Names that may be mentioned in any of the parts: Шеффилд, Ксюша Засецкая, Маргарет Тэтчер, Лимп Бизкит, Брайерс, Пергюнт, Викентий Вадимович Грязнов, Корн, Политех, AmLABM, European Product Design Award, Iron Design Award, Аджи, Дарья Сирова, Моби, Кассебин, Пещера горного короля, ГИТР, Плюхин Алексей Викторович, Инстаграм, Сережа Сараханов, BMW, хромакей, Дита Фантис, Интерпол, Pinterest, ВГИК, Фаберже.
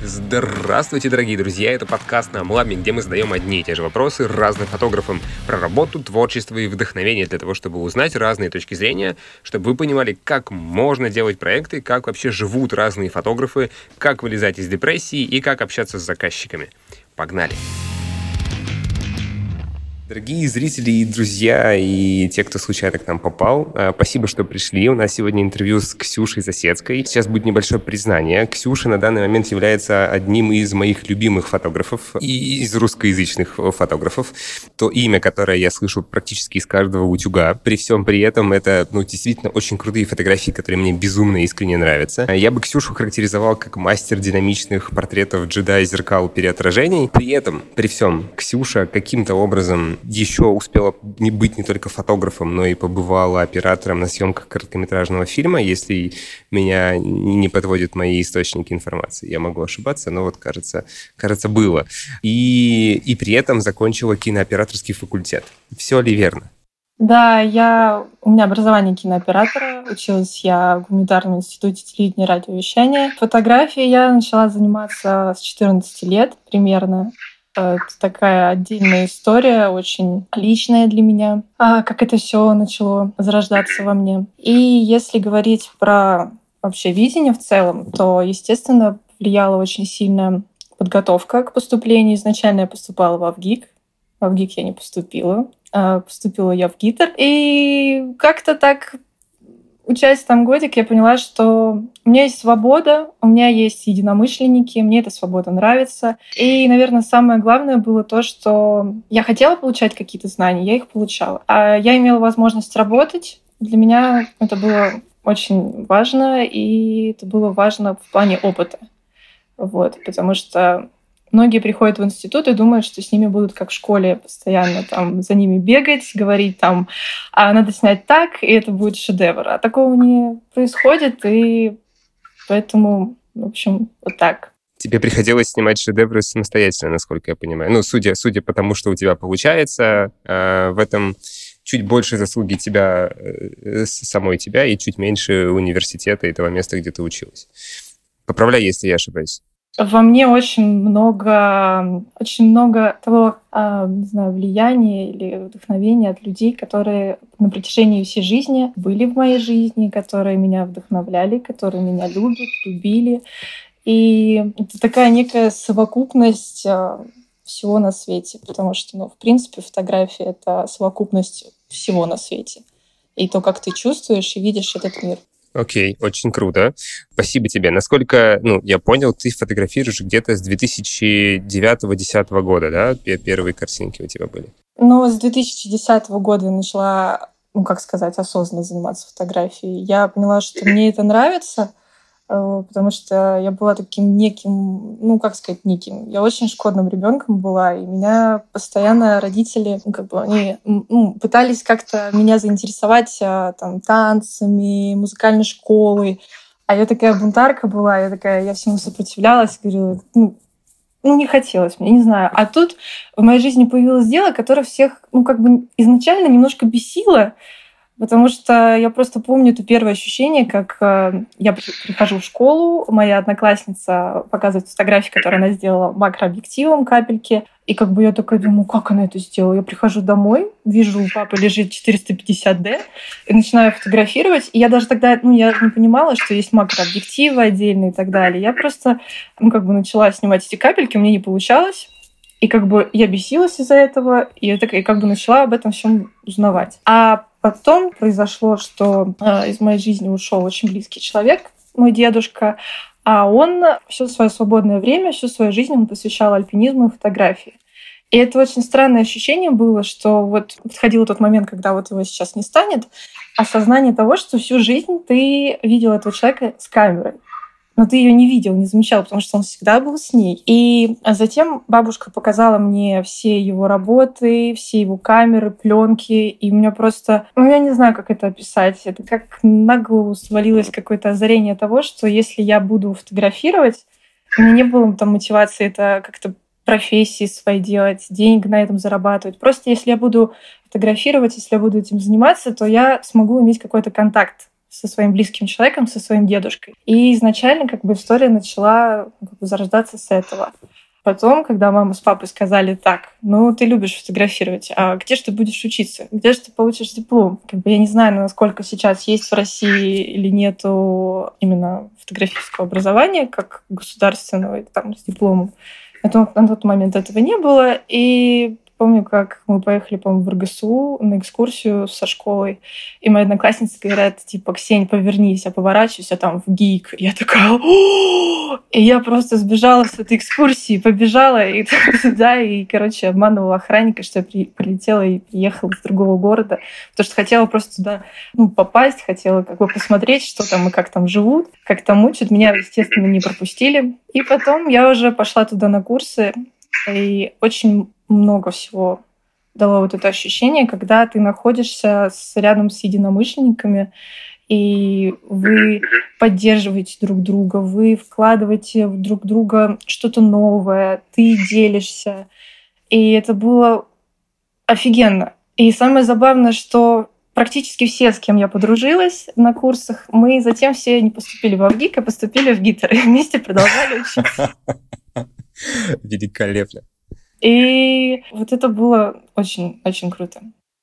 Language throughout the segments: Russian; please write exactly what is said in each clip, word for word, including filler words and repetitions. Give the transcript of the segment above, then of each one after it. Здравствуйте, дорогие друзья! Это подкаст на AmLABM, где мы задаем одни и те же вопросы разным фотографам про работу, творчество и вдохновение, для того, чтобы узнать разные точки зрения, чтобы вы понимали, как можно делать проекты, как вообще живут разные фотографы, как вылезать из депрессии и как общаться с заказчиками. Погнали! Дорогие зрители и друзья, и те, кто случайно к нам попал, спасибо, что пришли. У нас сегодня интервью с Ксюшей Засецкой. Сейчас будет небольшое признание. Ксюша на данный момент является одним из моих любимых фотографов и из русскоязычных фотографов. То имя, которое я слышу практически из каждого утюга. При всем при этом это, ну, действительно очень крутые фотографии, которые мне безумно искренне нравятся. Я бы Ксюшу характеризовал как мастер динамичных портретов джедай, зеркал, переотражений. При этом, при всем, Ксюша каким-то образом еще успела не быть не только фотографом, но и побывала оператором на съемках короткометражного фильма, если меня не подводят мои источники информации. Я могу ошибаться, но вот, кажется, кажется было. И, и при этом закончила кинооператорский факультет. Все ли верно? Да, я, у меня образование кинооператора, училась я в гуманитарном институте телевидения и радиовещания. Фотографией я начала заниматься с четырнадцати лет примерно. Это такая отдельная история, очень личная для меня, а как это все начало зарождаться во мне. И если говорить про вообще видение в целом, то, естественно, влияла очень сильно подготовка к поступлению. Изначально я поступала во ВГИК. Во ВГИК я не поступила. Поступила я в ГИТР. И как-то так, учась там годик, я поняла, что у меня есть свобода, у меня есть единомышленники, мне эта свобода нравится. И, наверное, самое главное было то, что я хотела получать какие-то знания, я их получала. А я имела возможность работать. Для меня это было очень важно, и это было важно в плане опыта. Вот, потому что многие приходят в институт и думают, что с ними будут как в школе, постоянно там за ними бегать, говорить там, а надо снять так, и это будет шедевр. А такого не происходит, и поэтому, в общем, вот так. Тебе приходилось снимать шедевры самостоятельно, насколько я понимаю. Ну, судя, судя по тому, что у тебя получается, э, в этом чуть больше заслуги тебя, э, самой тебя, и чуть меньше университета и того места, где ты училась. Поправляй, если я ошибаюсь. Во мне очень много, очень много того, не знаю, влияния или вдохновения от людей, которые на протяжении всей жизни были в моей жизни, которые меня вдохновляли, которые меня любят, любили. И это такая некая совокупность всего на свете, потому что, ну, в принципе, фотография — это совокупность всего на свете. И то, как ты чувствуешь и видишь этот мир. Окей, очень круто. Спасибо тебе. Насколько, ну, я понял, ты фотографируешь где-то с две тысячи девятого-две тысячи десятого года, да? Первые картинки у тебя были. Ну, с две тысячи десятого года я начала, ну, как сказать, осознанно заниматься фотографией. Я поняла, что мне это нравится, потому что я была таким неким, ну, как сказать, неким. Я очень шкодным ребенком была, и меня постоянно родители, ну, как бы они, ну, пытались как-то меня заинтересовать там танцами, музыкальной школой. А я такая бунтарка была, я такая, я всему сопротивлялась, говорила, ну, ну, не хотелось мне, не знаю. А тут в моей жизни появилось дело, которое всех, ну, как бы изначально немножко бесило, потому что я просто помню это первое ощущение, как я прихожу в школу, моя одноклассница показывает фотографии, которые она сделала макрообъективом, капельки, и как бы я такая думаю, как она это сделала? Я прихожу домой, вижу, у папы лежит четыреста пятьдесят дэ, и начинаю фотографировать, и я даже тогда, ну, я не понимала, что есть макрообъективы отдельные и так далее. Я просто, ну, как бы начала снимать эти капельки, у меня не получалось. И как бы я бесилась из-за этого, и я так, и как бы начала об этом всем узнавать. А потом произошло, что э, из моей жизни ушел очень близкий человек, мой дедушка, а он все свое свободное время, всю свою жизнь он посвящал альпинизму и фотографии. И это очень странное ощущение было, что вот подходил тот момент, когда вот его сейчас не станет, осознание того, что всю жизнь ты видел этого человека с камерой. Но ты ее не видел, не замечал, потому что он всегда был с ней. И затем бабушка показала мне все его работы, все его камеры, пленки, и у меня просто, ну, я не знаю, как это описать. Это как на голову свалилось какое-то озарение того, что если я буду фотографировать, у меня не было там мотивации это как-то профессии свои делать, денег на этом зарабатывать. Просто если я буду фотографировать, если я буду этим заниматься, то я смогу иметь какой-то контакт с со своим близким человеком, со своим дедушкой. И изначально как бы история начала как бы зарождаться с этого. Потом, когда мама с папой сказали так, ну, ты любишь фотографировать, а где же ты будешь учиться? Где же ты получишь диплом? Как бы я не знаю, насколько сейчас есть в России или нету именно фотографического образования, как государственного, там, с дипломом. Потом, на тот момент этого не было, и... Помню, как мы поехали, по-моему, в эр гэ эс у на экскурсию со школой, и мои одноклассницы говорят, типа, «Ксень, повернись, я поворачиваюсь, а там в ГИК». Я такая «О-о-о!» И я просто сбежала с этой экскурсии, побежала и туда, и, короче, обманывала охранника, что я при- прилетела и приехала из другого города, потому что хотела просто туда ну, попасть, хотела как бы посмотреть, что там и как там живут, как там учат. Меня, естественно, не пропустили. И потом я уже пошла туда на курсы, и очень... много всего дало вот это ощущение, когда ты находишься с, рядом с единомышленниками, и вы поддерживаете друг друга, вы вкладываете в друг друга что-то новое, ты делишься. И это было офигенно. И самое забавное, что практически все, с кем я подружилась на курсах, мы затем все не поступили в ВГИК, а поступили в ГИТР. И вместе продолжали учиться. Великолепно. И вот это было очень-очень круто.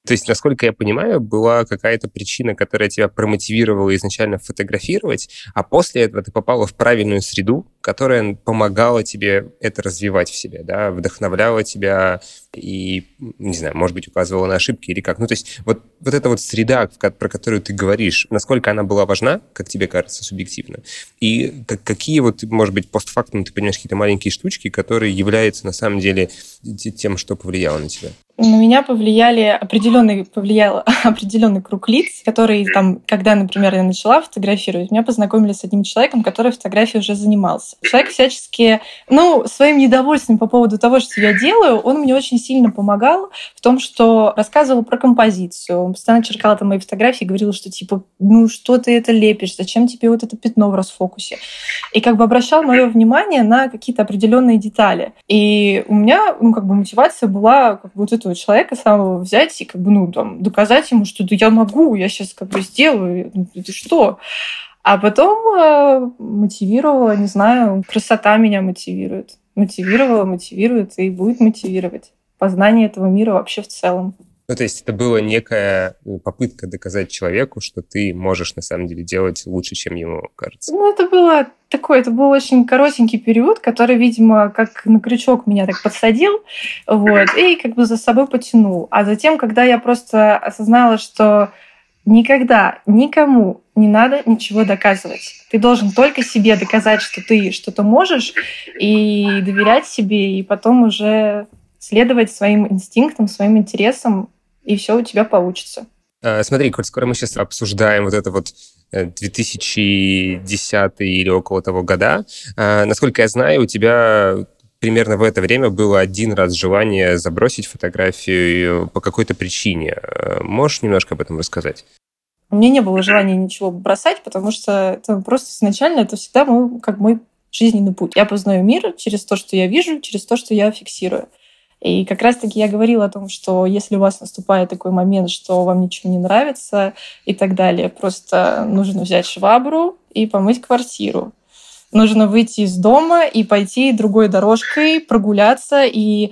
То есть, насколько я понимаю, была какая-то причина, которая тебя промотивировала изначально фотографировать, а после этого ты попала в правильную среду, которая помогала тебе это развивать в себе, да, вдохновляла тебя и, не знаю, может быть, указывала на ошибки или как. Ну, то есть вот, вот эта вот среда, про которую ты говоришь, насколько она была важна, как тебе кажется, субъективно, и какие вот, может быть, постфактум, ты понимаешь, какие-то маленькие штучки, которые являются на самом деле тем, что повлияло на тебя? На меня повлияли определенный, повлиял определенный круг лиц, которые там, когда, например, я начала фотографировать, меня познакомили с одним человеком, который фотографией уже занимался. Человек всячески, ну, своим недовольством по поводу того, что я делаю, он мне очень сильно помогал в том, что рассказывал про композицию. Он постоянно черкал там мои фотографии и говорил, что типа, ну, что ты это лепишь, зачем тебе вот это пятно в расфокусе? И как бы обращал мое внимание на какие-то определенные детали. И у меня, ну, как бы мотивация была как бы вот эту человека самого взять и как бы, ну, там, доказать ему, что да я могу, я сейчас как бы сделаю, ну, ты что? А потом э, мотивировала, не знаю, красота меня мотивирует. Мотивировала, мотивирует и будет мотивировать. Познание этого мира вообще в целом. Ну, то есть это была некая попытка доказать человеку, что ты можешь на самом деле делать лучше, чем ему кажется. Ну, это было такое, это был очень коротенький период, который, видимо, как на крючок меня так подсадил, вот, и как бы за собой потянул. А затем, когда я просто осознала, что никогда никому не надо ничего доказывать. Ты должен только себе доказать, что ты что-то можешь, и доверять себе, и потом уже следовать своим инстинктам, своим интересам, и все у тебя получится. Смотри, коль скоро мы сейчас обсуждаем вот это вот две тысячи десятый или около того года, насколько я знаю, у тебя примерно в это время было один раз желание забросить фотографию по какой-то причине. Можешь немножко об этом рассказать? У меня не было желания ничего бросать, потому что это просто изначально это всегда мой, как мой жизненный путь. Я познаю мир через то, что я вижу, через то, что я фиксирую. И как раз-таки я говорила о том, что если у вас наступает такой момент, что вам ничего не нравится и так далее, просто нужно взять швабру и помыть квартиру. Нужно выйти из дома и пойти другой дорожкой, прогуляться. И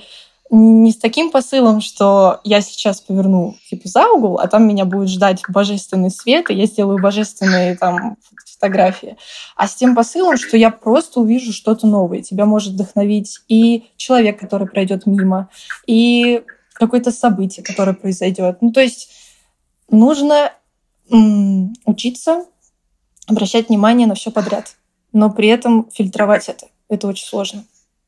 не с таким посылом, что я сейчас поверну типа за угол, а там меня будет ждать божественный свет, и я сделаю божественные там фотографии. А с тем посылом, что я просто увижу что-то новое. Тебя может вдохновить и человек, который пройдет мимо, и какое-то событие, которое произойдет. Ну, то есть нужно м- учиться обращать внимание на все подряд, но при этом фильтровать это. Это очень сложно.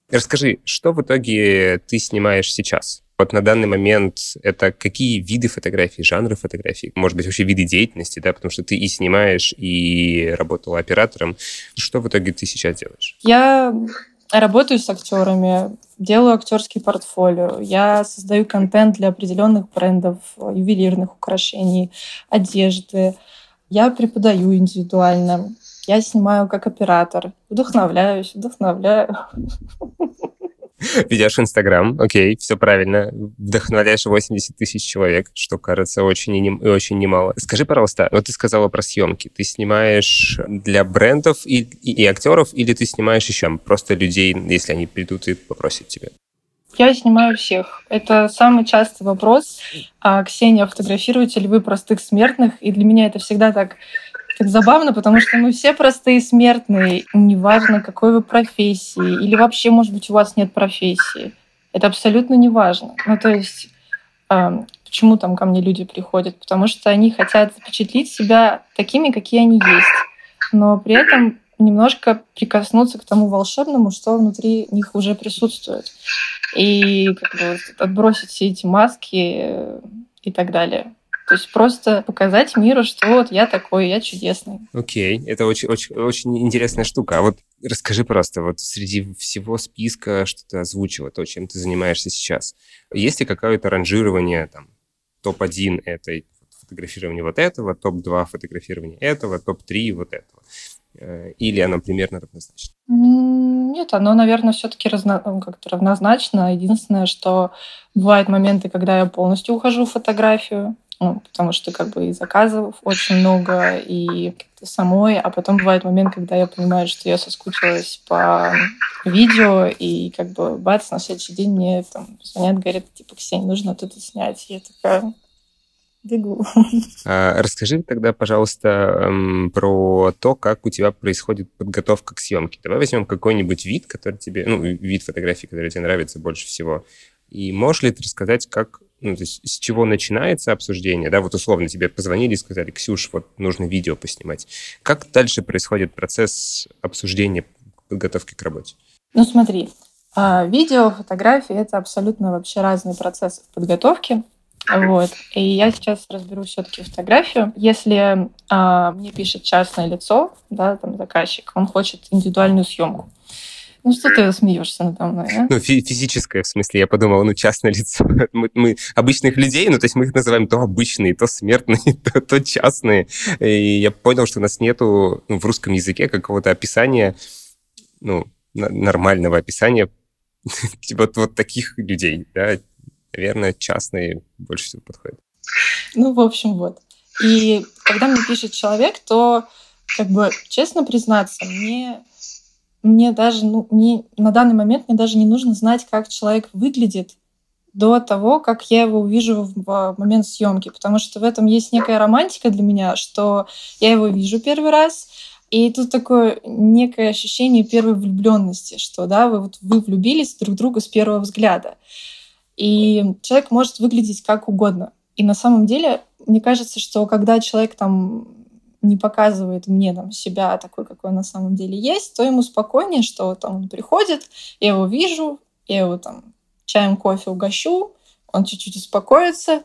Расскажи, что в итоге ты снимаешь сейчас? Вот на данный момент это какие виды фотографий, жанры фотографий, может быть, вообще виды деятельности, да, потому что ты и снимаешь, и работала оператором. Что в итоге ты сейчас делаешь? Я работаю с актерами, делаю актерские портфолио, я создаю контент для определенных брендов, ювелирных украшений, одежды. Я преподаю индивидуально. Я снимаю как оператор. Вдохновляюсь, вдохновляю. ведешь Инстаграм, окей, все правильно, вдохновляешь восемьдесят тысяч человек, что, кажется, очень и очень немало. Скажи, пожалуйста, вот ты сказала про съемки. Ты снимаешь для брендов и, и, и актеров, или ты снимаешь еще просто людей, если они придут и попросят тебя? Я снимаю всех. Это самый частый вопрос. А, Ксения, фотографируете ли вы простых смертных? И для меня это всегда так, так забавно, потому что мы все простые смертные. Неважно, какой вы профессии. Или вообще, может быть, у вас нет профессии. Это абсолютно неважно. Ну, то есть, а, почему там ко мне люди приходят? Потому что они хотят запечатлить себя такими, какие они есть. Но при этом немножко прикоснуться к тому волшебному, что внутри них уже присутствует. И как бы отбросить все эти маски и так далее. То есть просто показать миру, что вот я такой, я чудесный. Окей, okay. Это очень, очень, очень интересная штука. А вот расскажи просто, вот среди всего списка, что ты озвучила, то, чем ты занимаешься сейчас, есть ли какое-то ранжирование, там, топ один этой фотографирование вот этого, топ два фотографирование этого, топ три вот этого? Или оно примерно равнозначно? Нет, оно, наверное, все-таки разно... как-то равнозначно. Единственное, что бывают моменты, когда я полностью ухожу в фотографию, ну, потому что как бы и заказов очень много, и как-то самой. А потом бывает момент, когда я понимаю, что я соскучилась по видео, и как бы бац, на следующий день мне там звонят, говорят, типа, Ксения, нужно тут снять. Я такая... бегу. А, расскажи тогда, пожалуйста, про то, как у тебя происходит подготовка к съемке. Давай возьмем какой-нибудь вид, который тебе, ну, вид фотографии, который тебе нравится больше всего. И можешь ли ты рассказать, как, ну, то есть, с чего начинается обсуждение? Да, вот условно тебе позвонили и сказали, Ксюш, вот нужно видео поснимать. Как дальше происходит процесс обсуждения подготовки к работе? Ну, смотри, видео, фотографии — это абсолютно вообще разные процессы подготовки. Вот. И я сейчас разберу все-таки фотографию. Если а, мне пишет частное лицо, да, там заказчик, он хочет индивидуальную съемку. Ну что ты смеешься надо мной, а? Ну, фи- физическое, в смысле, я подумал, ну, частное лицо. Мы, мы обычных людей, ну, то есть мы их называем то обычные, то смертные, то, то частные. И я понял, что у нас нету, ну, в русском языке какого-то описания, ну, нормального описания типа вот таких людей, да. Наверное, частные больше всего подходят. Ну, в общем, вот. И когда мне пишет человек, то, как бы, честно признаться, мне, мне даже, ну, мне, на данный момент мне даже не нужно знать, как человек выглядит до того, как я его увижу в, в момент съемки, потому что в этом есть некая романтика для меня, что я его вижу первый раз, и тут такое некое ощущение первой влюбленности, что, да, вы, вот, вы влюбились друг в друга с первого взгляда. И человек может выглядеть как угодно. И на самом деле, мне кажется, что когда человек там не показывает мне там, себя такой, какой он на самом деле есть, то ему спокойнее, что там он приходит, я его вижу, я его там чаем, кофе угощу, он чуть-чуть успокоится,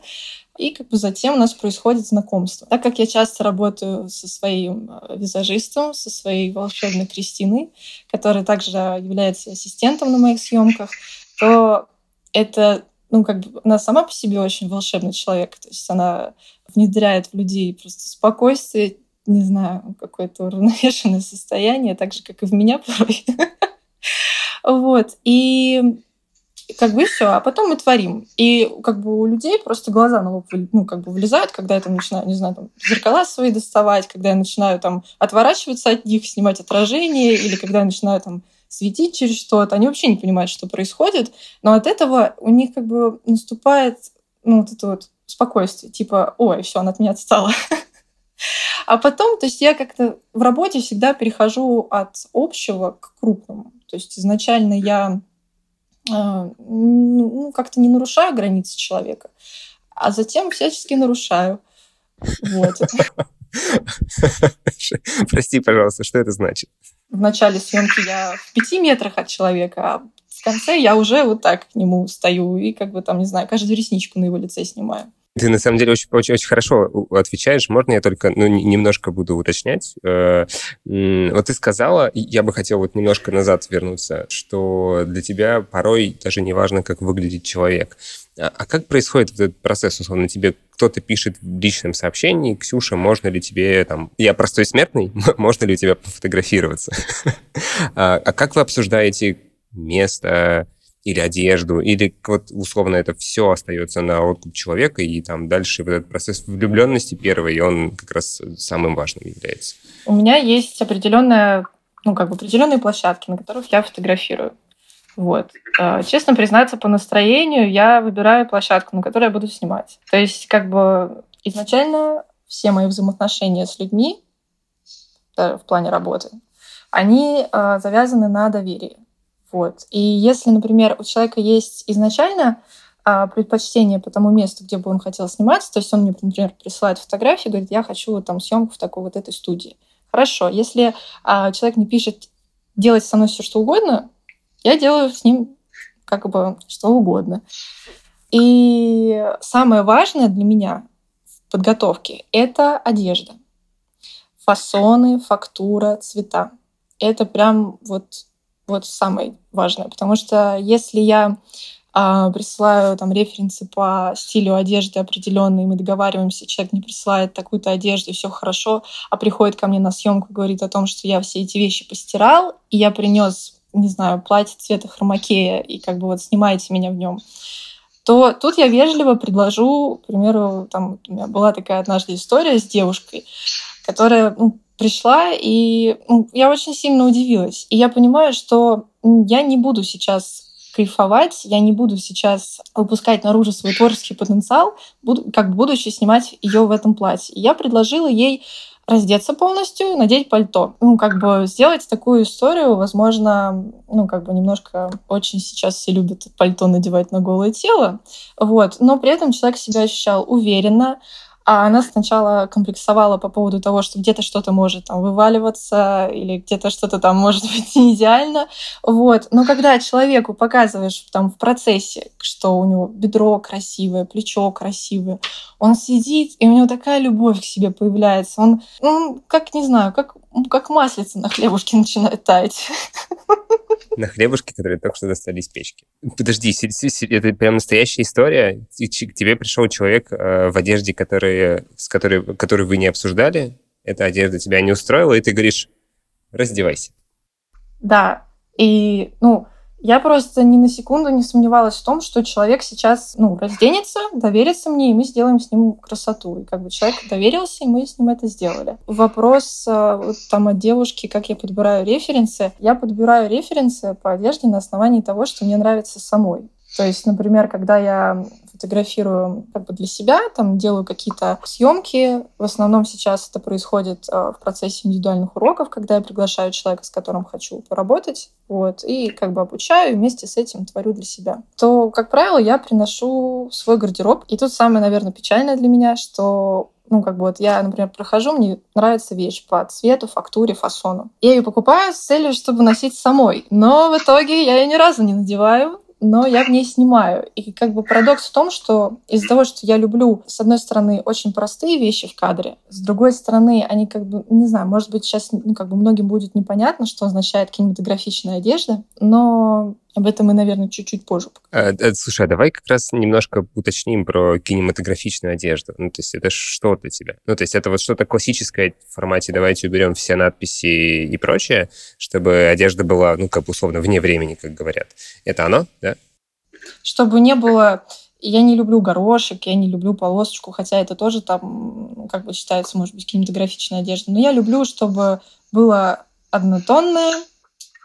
и как бы затем у нас происходит знакомство. Так как я часто работаю со своим визажистом, со своей волшебной Кристиной, которая также является ассистентом на моих съемках, то это, ну, как бы, она сама по себе очень волшебный человек. То есть она внедряет в людей просто спокойствие, не знаю, какое-то уравновешенное состояние, так же, как и в меня порой. Вот. И как бы все. А потом мы творим. И как бы у людей просто глаза на лоб, ну, как бы вылезают, когда я там начинаю, не знаю, там, зеркала свои доставать, когда я начинаю там отворачиваться от них, снимать отражение, или когда я начинаю там светить через что-то, они вообще не понимают, что происходит, но от этого у них как бы наступает, ну, вот это вот спокойствие, типа, ой, все, она от меня отстала. А потом, то есть я как-то в работе всегда перехожу от общего к крупному, то есть изначально я, ну, как-то не нарушаю границы человека, а затем всячески нарушаю. Вот. Прости, пожалуйста, что это значит? В начале съемки я в пяти метрах от человека, а в конце я уже вот так к нему стою и как бы там, не знаю, каждую ресничку на его лице снимаю. Ты на самом деле очень, очень, очень хорошо отвечаешь. Можно я только, ну, немножко буду уточнять? Вот ты сказала, я бы хотел вот немножко назад вернуться, что для тебя порой даже не важно, как выглядит человек. А как происходит этот процесс, условно, тебе кто-то пишет в личном сообщении, Ксюша, можно ли тебе, там, я простой смертный, можно ли у тебя пофотографироваться? А как вы обсуждаете место, или одежду, или вот условно это все остается на откуп человека, и там дальше вот этот процесс влюбленности первый, он как раз самым важным является. У меня есть определенная, ну, как бы определенные площадки, на которых я фотографирую. Вот. Честно признаться, по настроению я выбираю площадку, на которой я буду снимать. То есть, как бы изначально все мои взаимоотношения с людьми, да, в плане работы, они э, завязаны на доверии. Вот. И если, например, у человека есть изначально э, предпочтение по тому месту, где бы он хотел сниматься, то есть он мне, например, присылает фотографии, говорит, я хочу вот, там, съемку в такой вот этой студии. Хорошо. Если э, человек не пишет делать со мной все что угодно, я делаю с ним как бы что угодно. И самое важное для меня в подготовке — это одежда. Фасоны, фактура, цвета. Это прям вот, вот самое важное. Потому что если я э, присылаю там, референсы по стилю одежды определенные, мы договариваемся, человек мне присылает такую-то одежду, все хорошо, а приходит ко мне на съемку и говорит о том, что я все эти вещи постирал, и я принес, не знаю, платье цвета хромакея, и как бы вот снимаете меня в нем, то тут я вежливо предложу, к примеру, там у меня была такая однажды история с девушкой, которая ну, пришла, и ну, я очень сильно удивилась. И я понимаю, что я не буду сейчас кайфовать, я не буду сейчас выпускать наружу свой творческий потенциал, буду, как будучи снимать ее в этом платье. И я предложила ей раздеться полностью, надеть пальто. Ну, как бы сделать такую историю, возможно, ну, как бы немножко очень сейчас все любят пальто надевать на голое тело, вот. Но при этом человек себя ощущал уверенно, а она сначала комплексовала по поводу того, что где-то что-то может там вываливаться или где-то что-то там может быть не идеально. Вот. Но когда человеку показываешь там в процессе, что у него бедро красивое, плечо красивое, он сидит, и у него такая любовь к себе появляется. Он, ну, как, не знаю, как, как маслица на хлебушке начинает таять. На хлебушке, которые только что достали из печки. Подожди, это прям настоящая история? К тебе пришел человек в одежде, который, с которой, которую вы не обсуждали, эта одежда тебя не устроила, и ты говоришь, раздевайся. Да, и ну, я просто ни на секунду не сомневалась в том, что человек сейчас ну, разденется, доверится мне, и мы сделаем с ним красоту. И как бы человек доверился, и мы с ним это сделали. Вопрос вот, там, от девушки, как я подбираю референсы. Я подбираю референсы по одежде на основании того, что мне нравится самой. То есть, например, когда я фотографирую как бы для себя, там делаю какие-то съемки. В основном сейчас это происходит в процессе индивидуальных уроков, когда я приглашаю человека, с которым хочу поработать, вот, и как бы обучаю, и вместе с этим творю для себя. То, как правило, я приношу свой гардероб. И тут самое, наверное, печальное для меня, что ну, как бы вот я, например, прохожу, мне нравится вещь по цвету, фактуре, фасону. Я ее покупаю с целью, чтобы носить самой. Но в итоге я ее ни разу не надеваю, но я в ней снимаю. И как бы парадокс в том, что из-за того, что я люблю, с одной стороны, очень простые вещи в кадре, с другой стороны, они как бы, не знаю, может быть, сейчас ну, как бы многим будет непонятно, что означает кинематографичная одежда, но об этом мы, наверное, чуть-чуть позже поговорим. А, слушай, а давай как раз немножко уточним про кинематографичную одежду. Ну, то есть это что для тебя? Ну, то есть это вот что-то классическое в формате «давайте уберем все надписи и прочее», чтобы одежда была, ну, как бы условно, вне времени, как говорят. Это оно, да? Чтобы не было... Я не люблю горошек, я не люблю полосочку, хотя это тоже там, как бы считается, может быть, кинематографичная одежда. Но я люблю, чтобы было однотонное,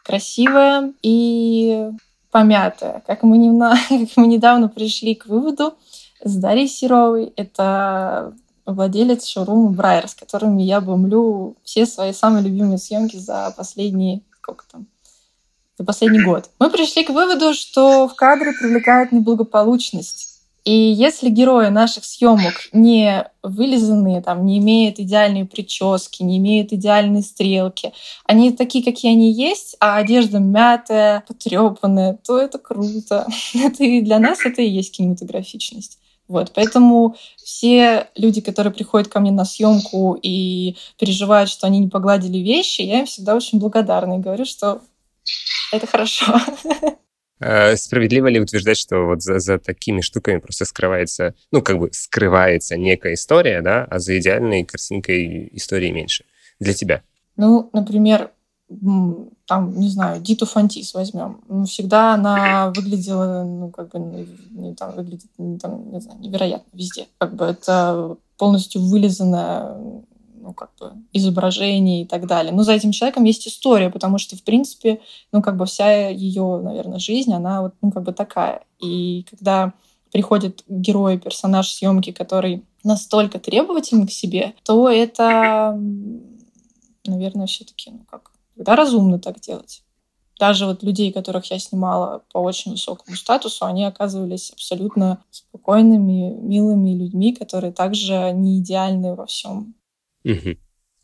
красивая и помятая. Как мы, не, как мы недавно пришли к выводу с Дарьей Сировой. Это владелец шоурума «Брайерс», с которыми я бомблю все свои самые любимые съемки за последний, сколько там, за последний год. Мы пришли к выводу, что в кадре привлекает неблагополучность. И если герои наших съемок не вылизанные, там, не имеют идеальные прически, не имеют идеальные стрелки, они такие, какие они есть, а одежда мятая, потрепанная, то это круто. Это и для нас это и есть кинематографичность. Вот, поэтому все люди, которые приходят ко мне на съемку и переживают, что они не погладили вещи, я им всегда очень благодарна и говорю, что это хорошо. Справедливо ли утверждать, что вот за, за такими штуками просто скрывается, ну, как бы скрывается некая история, да, а за идеальной картинкой истории меньше? Для тебя? Ну, например, там, не знаю, Диту Фантис возьмем. Ну, всегда она выглядела, ну, как бы, не, там, выглядит, не, там, не знаю, невероятно везде. Как бы это полностью вылизанное, ну, как бы, изображение и так далее. Но за этим человеком есть история, потому что, в принципе, ну, как бы вся ее, наверное, жизнь, она вот, ну, как бы такая. И когда приходит герой, персонаж съемки, который настолько требователен к себе, то это, наверное, все-таки, ну, как, когда разумно так делать. Даже вот людей, которых я снимала по очень высокому статусу, они оказывались абсолютно спокойными, милыми людьми, которые также не идеальны во всем. Угу.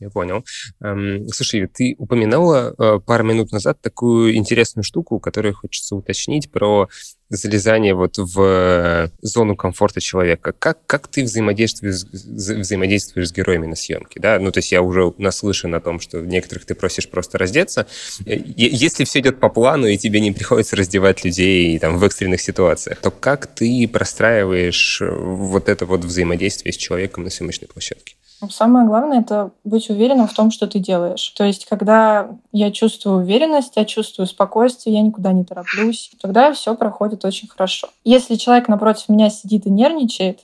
Я понял. Эм, слушай, ты упоминала э, пару минут назад такую интересную штуку, которую хочется уточнить, про залезание вот в зону комфорта человека. Как, как ты взаимодействуешь, взаимодействуешь с героями на съемке? Да? Ну, то есть я уже наслышан о том, что некоторых ты просишь просто раздеться. Если все идет по плану, и тебе не приходится раздевать людей там, в экстренных ситуациях, то как ты простраиваешь вот это вот взаимодействие с человеком на съемочной площадке? Самое главное – это быть уверенным в том, что ты делаешь. То есть, когда я чувствую уверенность, я чувствую спокойствие, я никуда не тороплюсь, тогда все проходит очень хорошо. Если человек напротив меня сидит и нервничает,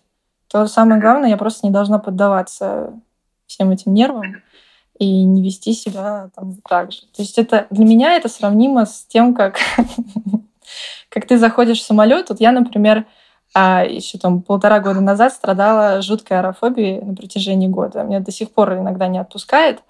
то самое главное, я просто не должна поддаваться всем этим нервам и не вести себя там так же. То есть это, для меня это сравнимо с тем, как, как ты заходишь в самолет. Вот я, например, еще там полтора года назад страдала жуткой аэрофобией на протяжении года. Меня до сих пор иногда не отпускает,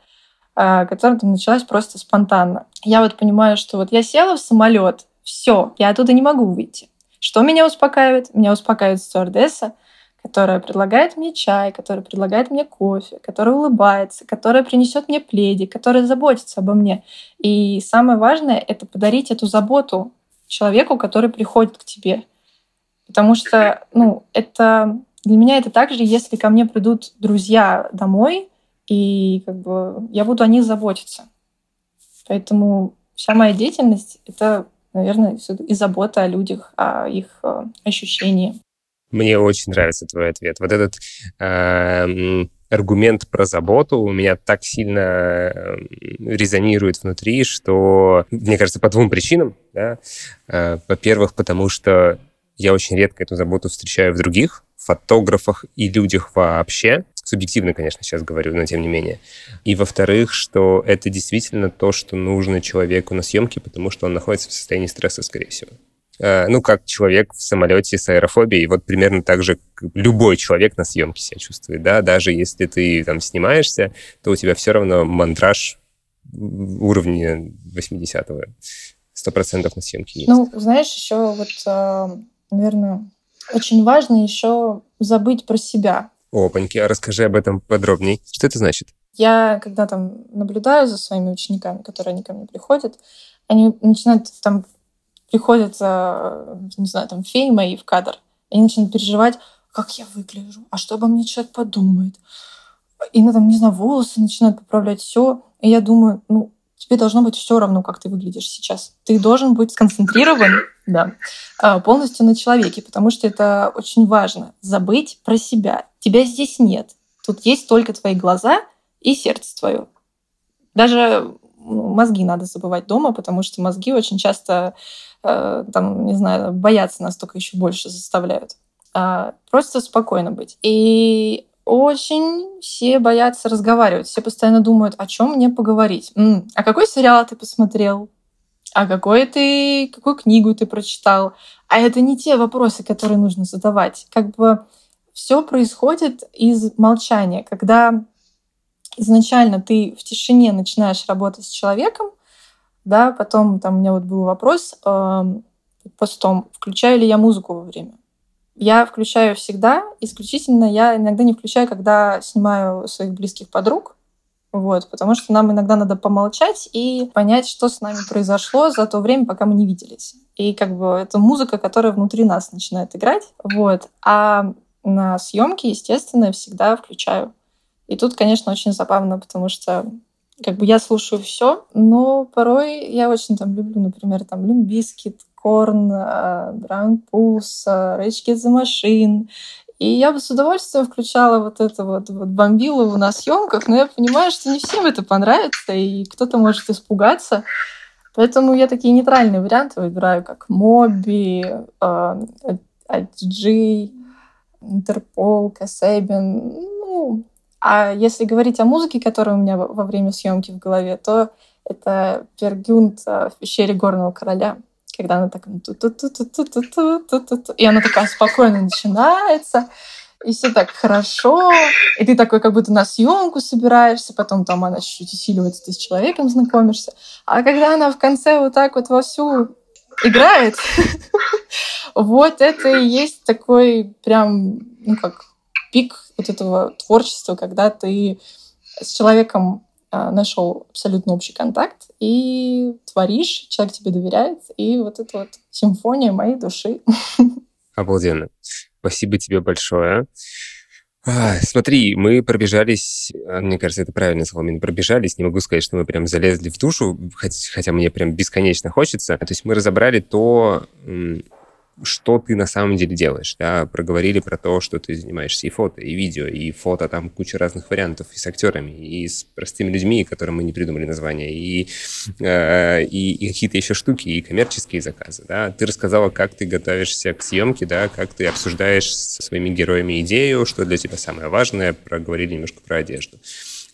которая там началась просто спонтанно. Я вот понимаю, что вот я села в самолет, все, я оттуда не могу выйти. Что меня успокаивает? Меня успокаивает стюардесса, которая предлагает мне чай, которая предлагает мне кофе, которая улыбается, которая принесет мне пледик, которая заботится обо мне. И самое важное — это подарить эту заботу человеку, который приходит к тебе. Потому что, ну, это для меня это так же, если ко мне придут друзья домой, и как бы я буду о них заботиться. Поэтому вся моя деятельность — это, наверное, и забота о людях, о их ощущении. Мне очень нравится твой ответ. Вот этот э, аргумент про заботу у меня так сильно резонирует внутри, что, мне кажется, по двум причинам. Да? Э, во-первых, потому что я очень редко эту заботу встречаю в других фотографах и людях вообще. Субъективно, конечно, сейчас говорю, но тем не менее. И, во-вторых, что это действительно то, что нужно человеку на съемке, потому что он находится в состоянии стресса, скорее всего. Ну, как человек в самолете с аэрофобией, вот примерно так же любой человек на съемке себя чувствует, да, даже если ты там снимаешься, то у тебя все равно мандраж уровня восьмидесятого, сто процентов на съемке есть. Ну, знаешь, еще вот, наверное, очень важно еще забыть про себя. Опаньки, а расскажи об этом подробнее. Что это значит? Я, когда там наблюдаю за своими учениками, которые они ко мне приходят, они начинают там, приходят, не знаю, там, феи мои в кадр, они начинают переживать, как я выгляжу, а что обо мне человек подумает. И, ну, там, не знаю, волосы начинают поправлять, все. И я думаю, ну, тебе должно быть все равно, как ты выглядишь сейчас. Ты должен быть сконцентрирован, да, полностью на человеке, потому что это очень важно. Забыть про себя. Тебя здесь нет. Тут есть только твои глаза и сердце твое. Даже мозги надо забывать дома, потому что мозги очень часто, э, там, не знаю, боятся, настолько еще больше заставляют. А просто спокойно быть. И очень все боятся разговаривать. Все постоянно думают, о чем мне поговорить. М-м, а какой сериал ты посмотрел? А какой ты, какую книгу ты прочитал? А это не те вопросы, которые нужно задавать. Как бы все происходит из молчания. Когда изначально ты в тишине начинаешь работать с человеком, да, потом там у меня вот был вопрос э, постом, включаю ли я музыку во время. Я включаю всегда, исключительно я иногда не включаю, когда снимаю своих близких подруг, вот, потому что нам иногда надо помолчать и понять, что с нами произошло за то время, пока мы не виделись. И как бы это музыка, которая внутри нас начинает играть, вот. А на съемке, естественно, я всегда включаю. И тут, конечно, очень забавно, потому что как бы я слушаю все, но порой я очень там люблю, например, там Лимп Бизкит, Корн, Drowned Pools, Rage Against the Machine И я бы с удовольствием включала вот это вот, вот бомбилову на съемках, но я понимаю, что не всем это понравится, и кто-то может испугаться. Поэтому я такие нейтральные варианты выбираю, как Моби, Аджи, Интерпол, Кассебин. Ну, а если говорить о музыке, которая у меня во время съемки в голове, то это Пергюнт в «Пещере горного короля», когда она так ту-ту-ту-ту-ту-ту-ту-ту-ту, и она такая спокойно начинается, и все так хорошо, и ты такой как будто на съемку собираешься, потом там она чуть-чуть усиливается, ты с человеком знакомишься. А когда она в конце вот так вот вовсю играет, вот это и есть такой прям, ну как, пик вот этого творчества, когда ты с человеком нашел абсолютно общий контакт и творишь, человек тебе доверяет, и вот эта вот симфония моей души. Обалденно. Спасибо тебе большое. Смотри, мы пробежались, мне кажется, это правильное слово, мы не пробежались, не могу сказать, что мы прям залезли в душу, хотя мне прям бесконечно хочется. То есть мы разобрали то, что ты на самом деле делаешь, да, проговорили про то, что ты занимаешься и фото, и видео, и фото, там куча разных вариантов, и с актерами, и с простыми людьми, которым мы не придумали название, и, э, и, и какие-то еще штуки, и коммерческие заказы, да. Ты рассказала, как ты готовишься к съемке, да, как ты обсуждаешь со своими героями идею, что для тебя самое важное, проговорили немножко про одежду.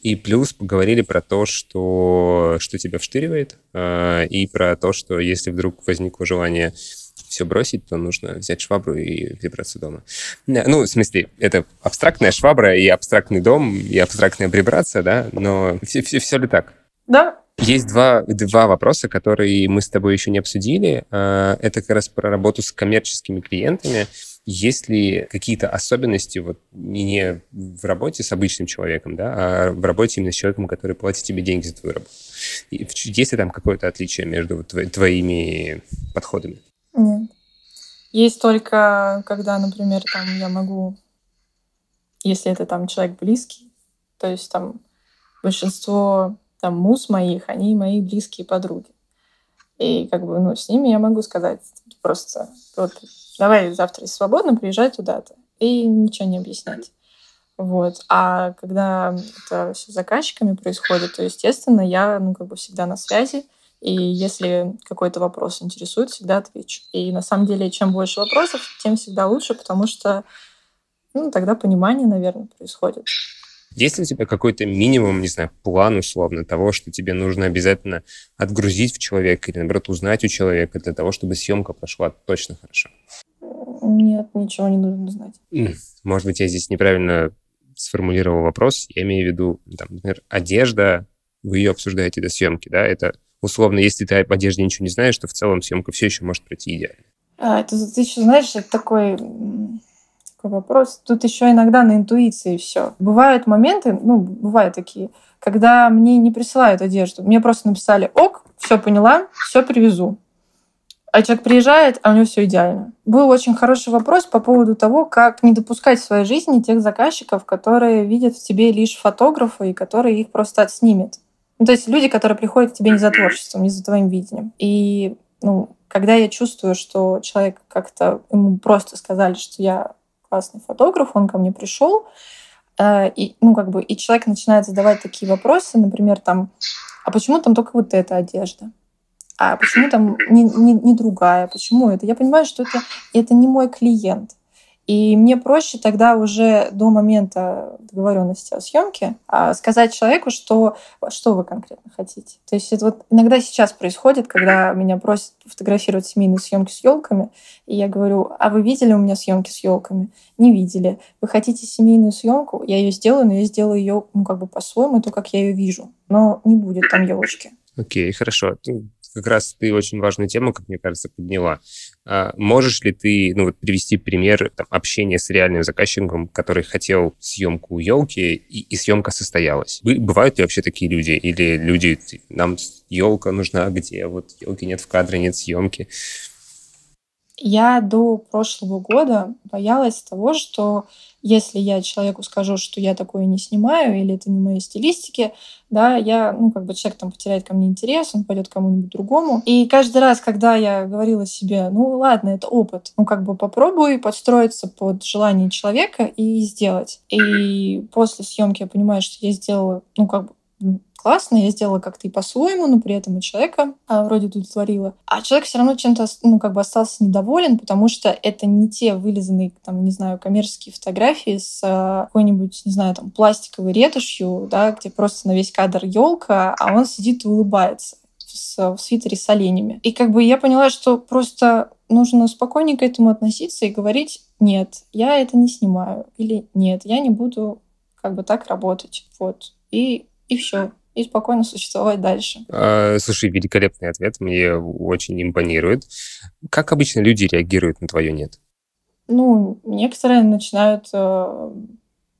И плюс поговорили про то, что, что тебя вштыривает, э, и про то, что если вдруг возникло желание все бросить, то нужно взять швабру и прибраться дома. Ну, в смысле, это абстрактная швабра и абстрактный дом, и абстрактная прибраться, да, но все, все, все ли так? Да. Есть два, два вопроса, которые мы с тобой еще не обсудили. Это как раз про работу с коммерческими клиентами. Есть ли какие-то особенности вот, не в работе с обычным человеком, да, а в работе именно с человеком, который платит тебе деньги за твою работу? Есть ли там какое-то отличие между твоими подходами? Нет. Есть только, когда, например, там я могу, если это там человек близкий, то есть там большинство там муз моих, они мои близкие подруги. И как бы, ну, с ними я могу сказать просто, вот, давай завтра свободно, приезжай туда-то. И ничего не объяснять. Вот. А когда это все с заказчиками происходит, то, естественно, я, ну, как бы всегда на связи. И если какой-то вопрос интересует, всегда отвечу. И на самом деле, чем больше вопросов, тем всегда лучше, потому что, ну, тогда понимание, наверное, происходит. Есть ли у тебя какой-то минимум, не знаю, план условно того, что тебе нужно обязательно отгрузить в человека или, наоборот, узнать у человека для того, чтобы съемка прошла точно хорошо? Нет, ничего не нужно знать. Может быть, я здесь неправильно сформулировал вопрос. Я имею в виду, там, например, одежда, вы ее обсуждаете до съемки, да, это условно, если ты об одежде ничего не знаешь, то в целом съемка все еще может пройти идеально. А, это ты еще знаешь, это такой, такой вопрос. Тут еще иногда на интуиции все. Бывают моменты, ну, бывают такие, когда мне не присылают одежду. Мне просто написали: ок, все поняла, все привезу. А человек приезжает, а у него все идеально. Был очень хороший вопрос по поводу того, как не допускать в своей жизни тех заказчиков, которые видят в тебе лишь фотографа и которые их просто отснимет. Ну, то есть люди, которые приходят к тебе не за творчеством, не за твоим видением. И, ну, когда я чувствую, что человек как-то, ему просто сказали, что я классный фотограф, он ко мне пришел, э, и, ну, как бы, и человек начинает задавать такие вопросы, например, там, а почему там только вот эта одежда? А почему там не, не, не другая? Почему это? Я понимаю, что это, это не мой клиент. И мне проще тогда уже до момента договоренности о съемке сказать человеку, что, что вы конкретно хотите. То есть это вот иногда сейчас происходит, когда меня просят фотографировать семейные съемки с елками, и я говорю: а вы видели у меня съемки с елками? Не видели. Вы хотите семейную съемку? Я ее сделаю, но я сделаю ее, ну, как бы по-своему, то, как я ее вижу. Но не будет там елочки. Окей, okay, хорошо. Как раз ты очень важную тему, как мне кажется, подняла. А можешь ли ты, ну, вот, привести пример там, общения с реальным заказчиком, который хотел съемку у елки, и, и съемка состоялась? Бывают ли вообще такие люди? Или люди: нам елка нужна, где? Вот елки нет в кадре, нет съемки. Я до прошлого года боялась того, что если я человеку скажу, что я такое не снимаю или это не мои стилистики, да, я, ну, как бы человек там потеряет ко мне интерес, он пойдет к кому-нибудь другому. И каждый раз, когда я говорила себе, ну, ладно, это опыт, ну, как бы попробуй подстроиться под желание человека и сделать. И после съемки я понимаю, что я сделала, ну, как бы, классно, я сделала как-то и по-своему, но при этом и человека а, вроде удовлетворила. А человек все равно чем-то, ну, как бы остался недоволен, потому что это не те вылизанные, там, не знаю, коммерческие фотографии с а, какой-нибудь, не знаю, там, пластиковой ретушью, да, где просто на весь кадр елка, а он сидит и улыбается в свитере с оленями. И как бы я поняла, что просто нужно спокойненько к этому относиться и говорить: нет, я это не снимаю, или нет, я не буду как бы так работать. Вот. И, и все. И спокойно существовать дальше. А, слушай, великолепный ответ, мне очень импонирует. Как обычно люди реагируют на твое «нет»? Ну, некоторые начинают... Ну,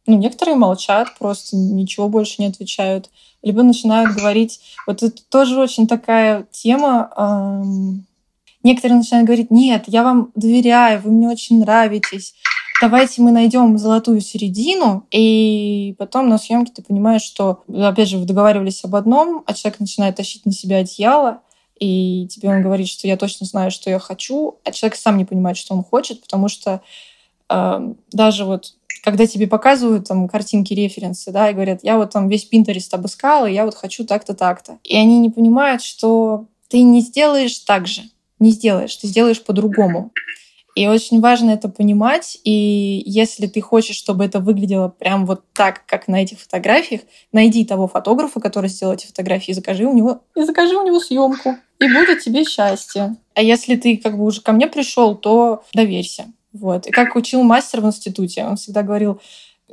некоторые молчат, просто ничего больше не отвечают. Либо начинают говорить... Вот это тоже очень такая тема... Эм... Некоторые начинают говорить: «Нет, я вам доверяю, вы мне очень нравитесь. Давайте мы найдем золотую середину». И потом на съемке ты понимаешь, что, опять же, вы договаривались об одном, а человек начинает тащить на себя одеяло, и тебе он говорит, что я точно знаю, что я хочу, а человек сам не понимает, что он хочет, потому что э, даже вот когда тебе показывают там картинки, референсы, да, и говорят: я вот там весь Pinterest обыскала, и я вот хочу так-то, так-то. И они не понимают, что ты не сделаешь так же, не сделаешь, ты сделаешь по-другому. И очень важно это понимать, и если ты хочешь, чтобы это выглядело прям вот так, как на этих фотографиях, найди того фотографа, который сделал эти фотографии, и закажи у него, и закажи у него съемку, и будет тебе счастье. А если ты как бы уже ко мне пришел, то доверься. Вот. И как учил мастер в институте, он всегда говорил: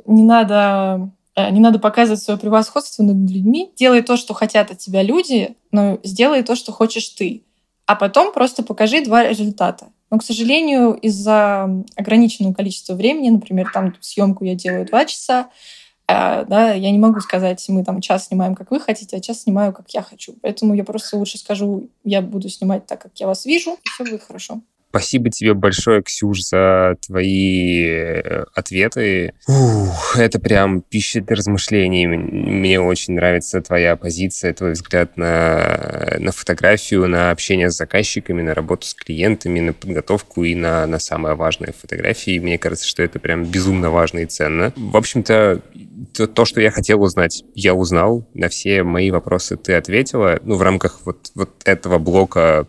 не надо, не надо показывать свое превосходство над людьми, делай то, что хотят от тебя люди, но сделай то, что хочешь ты. А потом просто покажи два результата. Но, к сожалению, из-за ограниченного количества времени, например, там съемку я делаю два часа, э, да, я не могу сказать: мы там час снимаем, как вы хотите, а час снимаю, как я хочу. Поэтому я просто лучше скажу: я буду снимать так, как я вас вижу, и все будет хорошо. Спасибо тебе большое, Ксюш, за твои ответы. Ух, это прям пища для размышлений. Мне очень нравится твоя позиция, твой взгляд на, на фотографию, на общение с заказчиками, на работу с клиентами, на подготовку и на, на самое важное — фотографии. Мне кажется, что это прям безумно важно и ценно. В общем-то, то, то, что я хотел узнать, я узнал. На все мои вопросы ты ответила. Ну, в рамках вот, вот этого блока,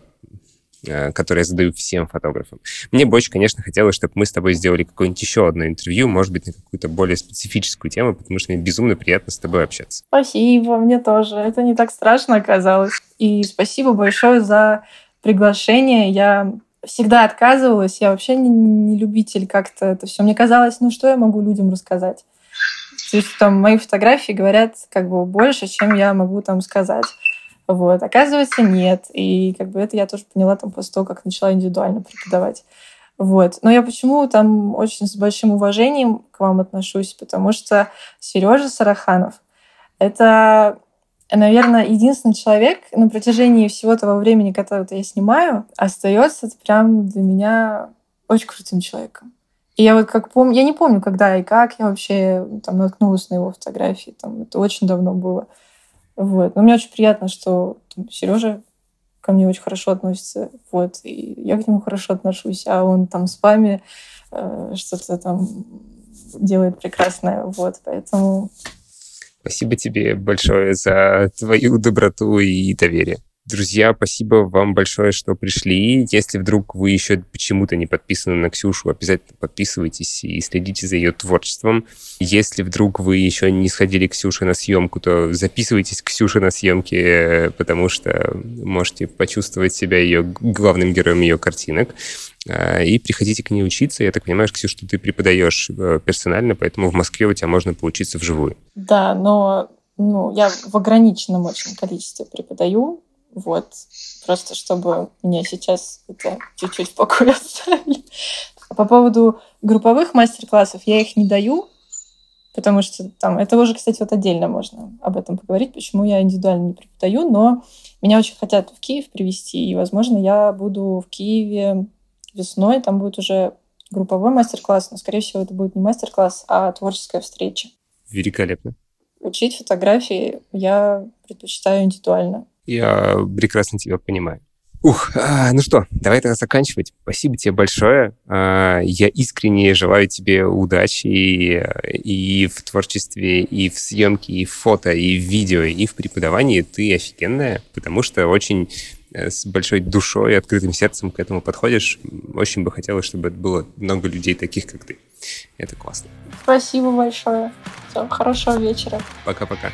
которые я задаю всем фотографам. Мне больше, конечно, хотелось, чтобы мы с тобой сделали какое-нибудь еще одно интервью, может быть, на какую-то более специфическую тему, потому что мне безумно приятно с тобой общаться. Спасибо, мне тоже. Это не так страшно оказалось. И спасибо большое за приглашение. Я всегда отказывалась. Я вообще не, не любитель как-то это все. Мне казалось, ну что я могу людям рассказать? То есть там мои фотографии говорят как бы больше, чем я могу там сказать. Вот. Оказывается, нет. И как бы это я тоже поняла там после того, как начала индивидуально преподавать. Вот. Но я почему там очень с большим уважением к вам отношусь, потому что Сережа Сараханов — это, наверное, единственный человек на протяжении всего того времени, которое я снимаю, остается прям для меня очень крутым человеком. И я вот как помню, я не помню, когда и как я вообще там наткнулась на его фотографии. Там, это очень давно было. Вот. Но мне очень приятно, что там, Сережа ко мне очень хорошо относится, вот, и я к нему хорошо отношусь, а он там с вами э, что-то там делает прекрасное, вот, поэтому... Спасибо тебе большое за твою доброту и доверие. Друзья, спасибо вам большое, что пришли. Если вдруг вы еще почему-то не подписаны на Ксюшу, обязательно подписывайтесь и следите за ее творчеством. Если вдруг вы еще не сходили к Ксюше на съемку, то записывайтесь к Ксюше на съемки, потому что можете почувствовать себя ее главным героем ее картинок. И приходите к ней учиться. Я так понимаю, Ксюша, что ты преподаешь персонально, поэтому в Москве у тебя можно поучиться вживую. Да, но ну, я в ограниченном очень количестве преподаю. Вот. Просто чтобы меня сейчас это чуть-чуть в покое оставили. По поводу групповых мастер-классов я их не даю, потому что там... Это уже, кстати, вот отдельно можно об этом поговорить, почему я индивидуально не преподаю, но меня очень хотят в Киев привезти, и, возможно, я буду в Киеве весной там будет уже групповой мастер-класс, но, скорее всего, это будет не мастер-класс, а творческая встреча. Великолепно. Учить фотографии я предпочитаю индивидуально. Я прекрасно тебя понимаю. Ух, ну что, давай тогда заканчивать. Спасибо тебе большое. Я искренне желаю тебе удачи и, и в творчестве, и в съемке, и в фото, и в видео, и в преподавании. Ты офигенная, потому что очень с большой душой и открытым сердцем к этому подходишь. Очень бы хотелось, чтобы было много людей таких, как ты. Это классно. Спасибо большое. Всем хорошего вечера. Пока-пока.